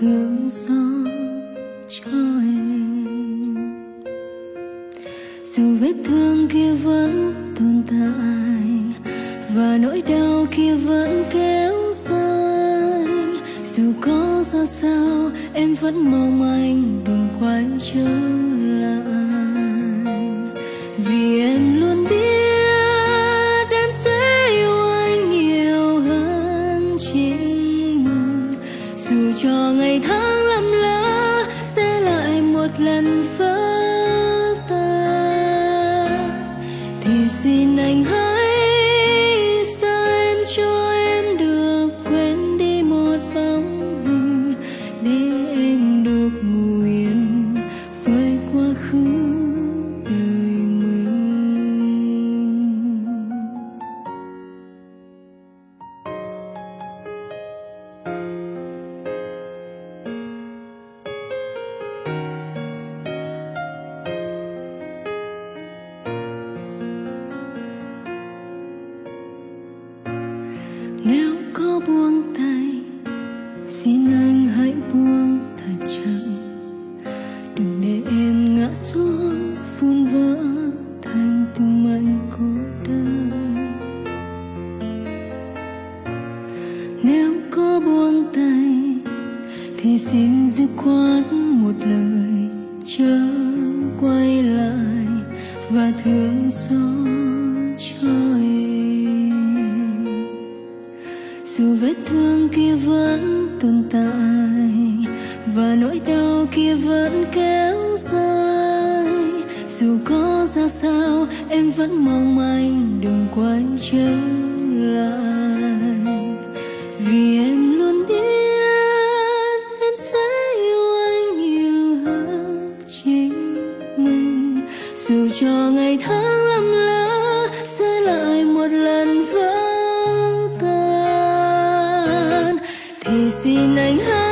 thương xót cho em. Dù vết thương kia vẫn tồn tại và nỗi đau kia vẫn kéo dài, dù có ra sao em vẫn mong anh đừng quay trở lại, vì em luôn biết cho ngày tháng lầm lỡ sẽ lại một lần vỡ tan. Thì xin anh hãy xa em cho em được quên đi một bóng hình, để em được ngủ yên với quá khứ đời mình. Nếu có buông tay, xin anh hãy buông thật chậm, đừng để em ngã xuống phun vỡ thành từng mảnh cô đơn. Nếu có buông tay, thì xin dứt khoát một lời chớ quay lại và thương xót cho em. Dù vết thương kia vẫn tồn tại và nỗi đau kia vẫn kéo dài, dù có ra sao em vẫn mong anh đừng quay trở lại, vì em luôn biết em sẽ yêu anh nhiều hơn chính mình. Dù cho ngày tháng lầm lỡ sẽ lại một lần vỡ, thì xin anh hãy